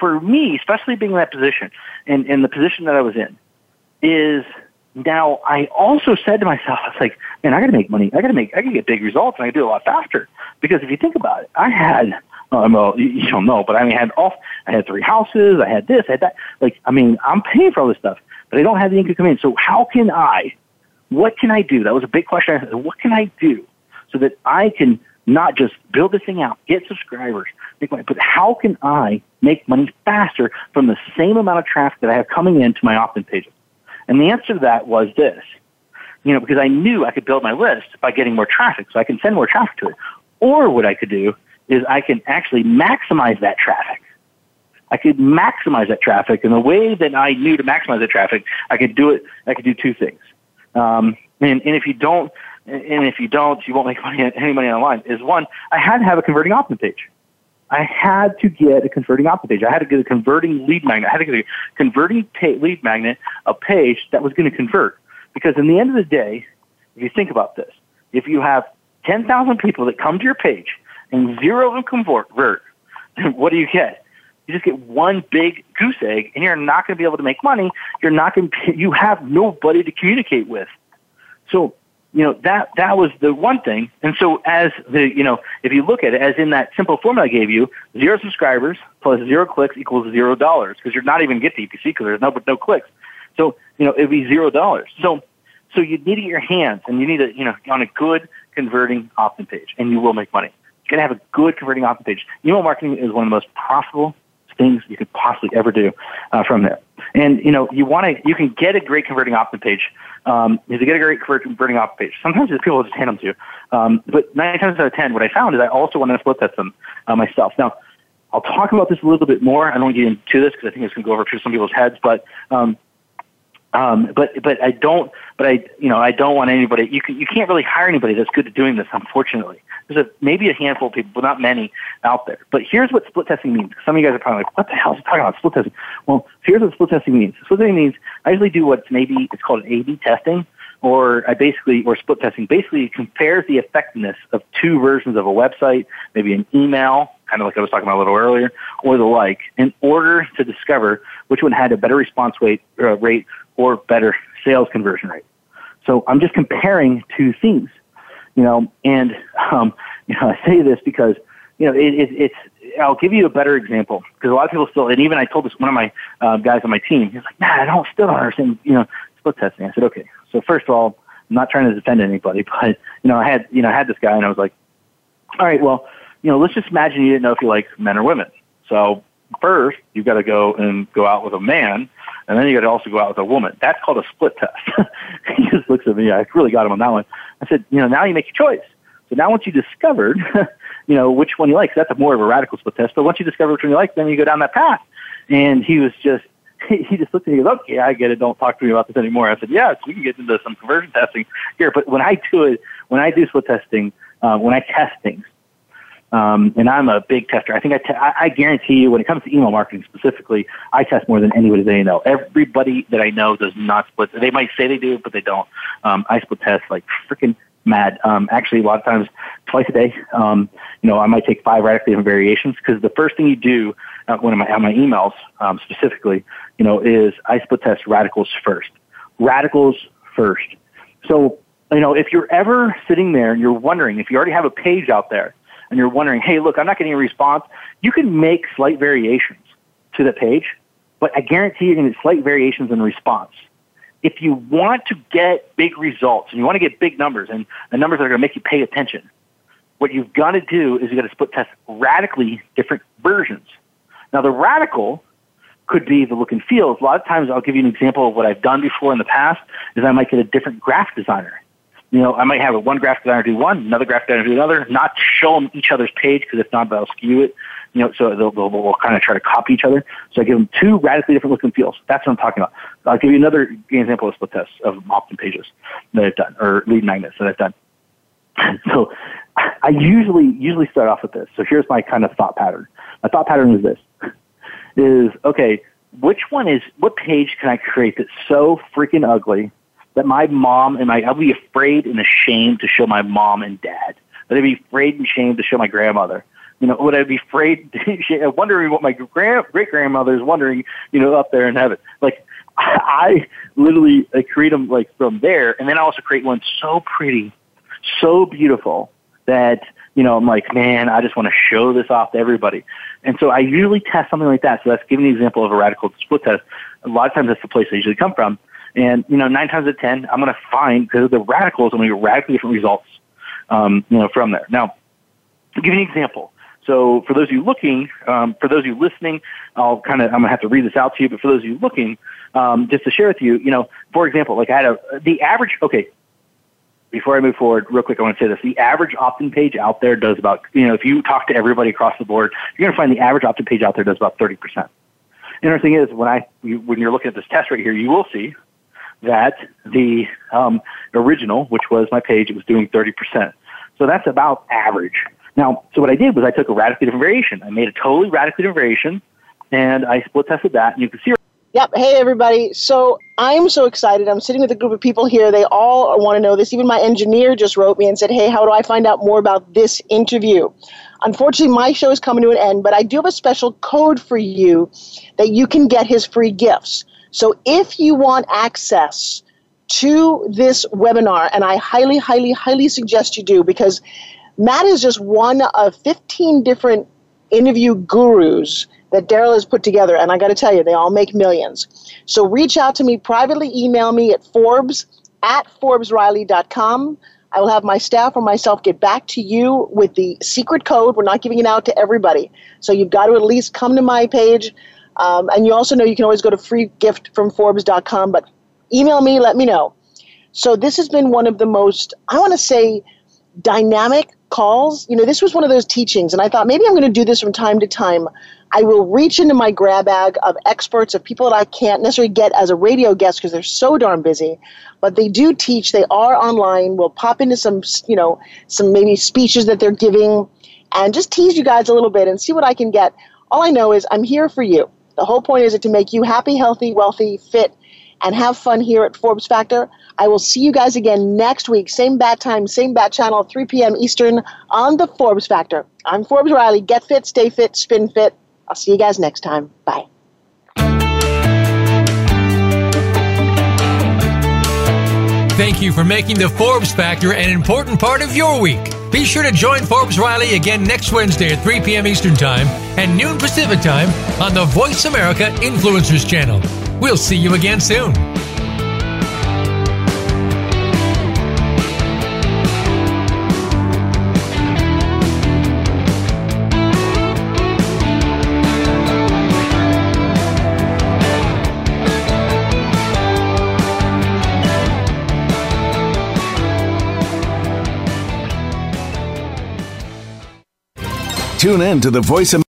for me, especially being in that position and, and the position that I was in, is now I also said to myself, I was like, man, I got to make money. I got to make, I can get big results, and I can do it a lot faster. Because if you think about it, I had, um, well, you don't know, but I mean, I had off, I had three houses, I had this, I had that. Like, I mean, I'm paying for all this stuff, but I don't have the income coming in. So how can I, what can I do? That was a big question. I said, what can I do so that I can not just build this thing out, get subscribers, make money, but how can I make money faster from the same amount of traffic that I have coming into my opt-in pages? And the answer to that was this, you know, because I knew I could build my list by getting more traffic, so I can send more traffic to it. Or what I could do is I can actually maximize that traffic. I could maximize that traffic, and the way that I knew to maximize that traffic, I could do it. I could do two things. Um, and, and if you don't, and if you don't, you won't make money, any money online. Is one, I had to have a converting opt-in page. I had to get a converting opt-in page. I had to get a converting lead magnet. I had to get a converting ta- lead magnet, a page that was going to convert. Because in the end of the day, if you think about this, if you have ten thousand people that come to your page and zero of them convert, what do you get? You just get one big goose egg, and you're not going to be able to make money. You're not going to, you have nobody to communicate with. So, you know, that, that was the one thing. And so as the, you know, if you look at it as in that simple formula I gave you, zero subscribers plus zero clicks equals zero dollars, because you're not even get to E P C because there's no, no clicks. So, you know, it'd be zero dollars. So, so you need it in your hands, and you need it, you know, on a good converting opt-in page, and you will make money. You're going to have a good converting opt-in page. Email marketing is one of the most profitable things you could possibly ever do uh, from there. And, you know, you want to, you can get a great converting opt-in page. Um, if you get a great converting opt-in page, sometimes people will just hand them to you. Um, but nine times out of ten, what I found is I also want to split test them uh, myself. Now, I'll talk about this a little bit more. I don't want to get into this because I think it's going to go over to some people's heads, but, um, Um, but, but I don't, but I, you know, I don't want anybody, you can, you can't really hire anybody that's good at doing this, unfortunately. There's a, maybe a handful of people, but not many out there. But here's what split testing means. Some of you guys are probably like, what the hell is he talking about, split testing? Well, here's what split testing means. Split testing means I usually do what's maybe, it's called an A B testing, or I basically, or split testing basically compares the effectiveness of two versions of a website, maybe an email, kind of like I was talking about a little earlier, or the like, in order to discover which one had a better response rate, uh, rate or better sales conversion rate. So I'm just comparing two things, you know, and, um, you know, I say this because, you know, it, it, it's, I'll give you a better example, because a lot of people still, and even I told this one of my uh, guys on my team, he was like, nah, I don't still don't understand, you know, split testing. I said, okay. So first of all, I'm not trying to defend anybody, but, you know, I had, you know, I had this guy, and I was like, all right, well, you know, let's just imagine you didn't know if you like men or women. So first, you've got to go and go out with a man, and then you got to also go out with a woman. That's called a split test. He just looks at me. I really got him on that one. I said, you know, now you make your choice. So now once you discovered, you know, which one you like, that's a more of a radical split test. But once you discover which one you like, then you go down that path. And he was just, he just looked at me and goes, okay, I get it. Don't talk to me about this anymore. I said, yes, we can get into some conversion testing here. But when I do it, when I do split testing, uh, when I test things, Um, and I'm a big tester. I think I, te- I, I guarantee you, when it comes to email marketing specifically, I test more than anybody that I know. Everybody that I know does not split. They might say they do, but they don't. Um, I split test like freaking mad. Um, actually, a lot of times, twice a day. Um, you know, I might take five radically different variations, because the first thing you do uh, when I'm on my emails um, specifically, you know, is I split test radicals first. Radicals first. So, you know, if you're ever sitting there and you're wondering if you already have a page out there, and you're wondering, hey, look, I'm not getting a response, you can make slight variations to the page, but I guarantee you're going to get slight variations in response. If you want to get big results and you want to get big numbers and the numbers that are going to make you pay attention, what you've got to do is you've got to split test radically different versions. Now, the radical could be the look and feel. A lot of times, I'll give you an example of what I've done before in the past, is I might get a different graphic designer. you know, I might have one graphic designer do one, another graphic designer do another, not show them each other's page, because if not, they'll skew it. You know, so they'll, they'll, they'll kind of try to copy each other. So I give them two radically different looks and feels. That's what I'm talking about. I'll give you another example of split tests of opt-in pages that I've done, or lead magnets that I've done. So I usually usually start off with this. So here's my kind of thought pattern. My thought pattern is this, is, okay, which one is, what page can I create that's so freaking ugly that my mom and my, I'll be afraid and ashamed to show my mom and dad. That I'd be afraid and ashamed to show my grandmother. You know, would I be afraid, wondering what my grand, great-grandmother is wondering, you know, up there in heaven. Like, I literally I create them, like, from there, and then I also create one so pretty, so beautiful that, you know, I'm like, man, I just want to show this off to everybody. And so I usually test something like that. So that's giving an example of a radical split test. A lot of times that's the place I usually come from. And, you know, nine times out of ten, I'm going to find, because of the radicals, I'm going to get radically different results, um, you know, from there. Now, I'll give you an example. So for those of you looking, um, for those of you listening, I'll kind of, I'm going to have to read this out to you, but for those of you looking, um, just to share with you, you know, for example, like I had a, the average, okay, before I move forward, real quick, I want to say this. The average opt-in page out there does about, you know, if you talk to everybody across the board, you're going to find the average opt-in page out there does about thirty percent. Interesting is, when I, you, when you're looking at this test right here, you will see that the um, original, which was my page, it was doing thirty percent. So that's about average. Now, so what I did was I took a radically different variation. I made a totally radically different variation, and I split tested that, and you can see. Yep. Hey, everybody. So I'm so excited. I'm sitting with a group of people here. They all want to know this. Even my engineer just wrote me and said, hey, how do I find out more about this interview? Unfortunately, my show is coming to an end, but I do have a special code for you that you can get his free gifts. So if you want access to this webinar, and I highly, highly, highly suggest you do, because Matt is just one of fifteen different interview gurus that Daryl has put together, and I got to tell you, they all make millions. So reach out to me privately, email me at Forbes at Forbes Riley dot com. I will have my staff or myself get back to you with the secret code. We're not giving it out to everybody, so you've got to at least come to my page. Um, and you also know you can always go to free gift from forbes dot com, but email me, let me know. So this has been one of the most, I want to say, dynamic calls. You know, this was one of those teachings, and I thought maybe I'm going to do this from time to time. I will reach into my grab bag of experts, of people that I can't necessarily get as a radio guest because they're so darn busy, but they do teach. They are online. We'll pop into some, you know, some maybe speeches that they're giving and just tease you guys a little bit and see what I can get. All I know is I'm here for you. The whole point is to make you happy, healthy, wealthy, fit, and have fun here at Forbes Factor. I will see you guys again next week. Same bat time, same bat channel, three p.m. Eastern on the Forbes Factor. I'm Forbes Riley. Get fit, stay fit, spin fit. I'll see you guys next time. Bye. Thank you for making the Forbes Factor an important part of your week. Be sure to join Forbes Riley again next Wednesday at three p.m. Eastern Time and noon Pacific Time on the Voice America Influencers Channel. We'll see you again soon. Tune in to the Voice of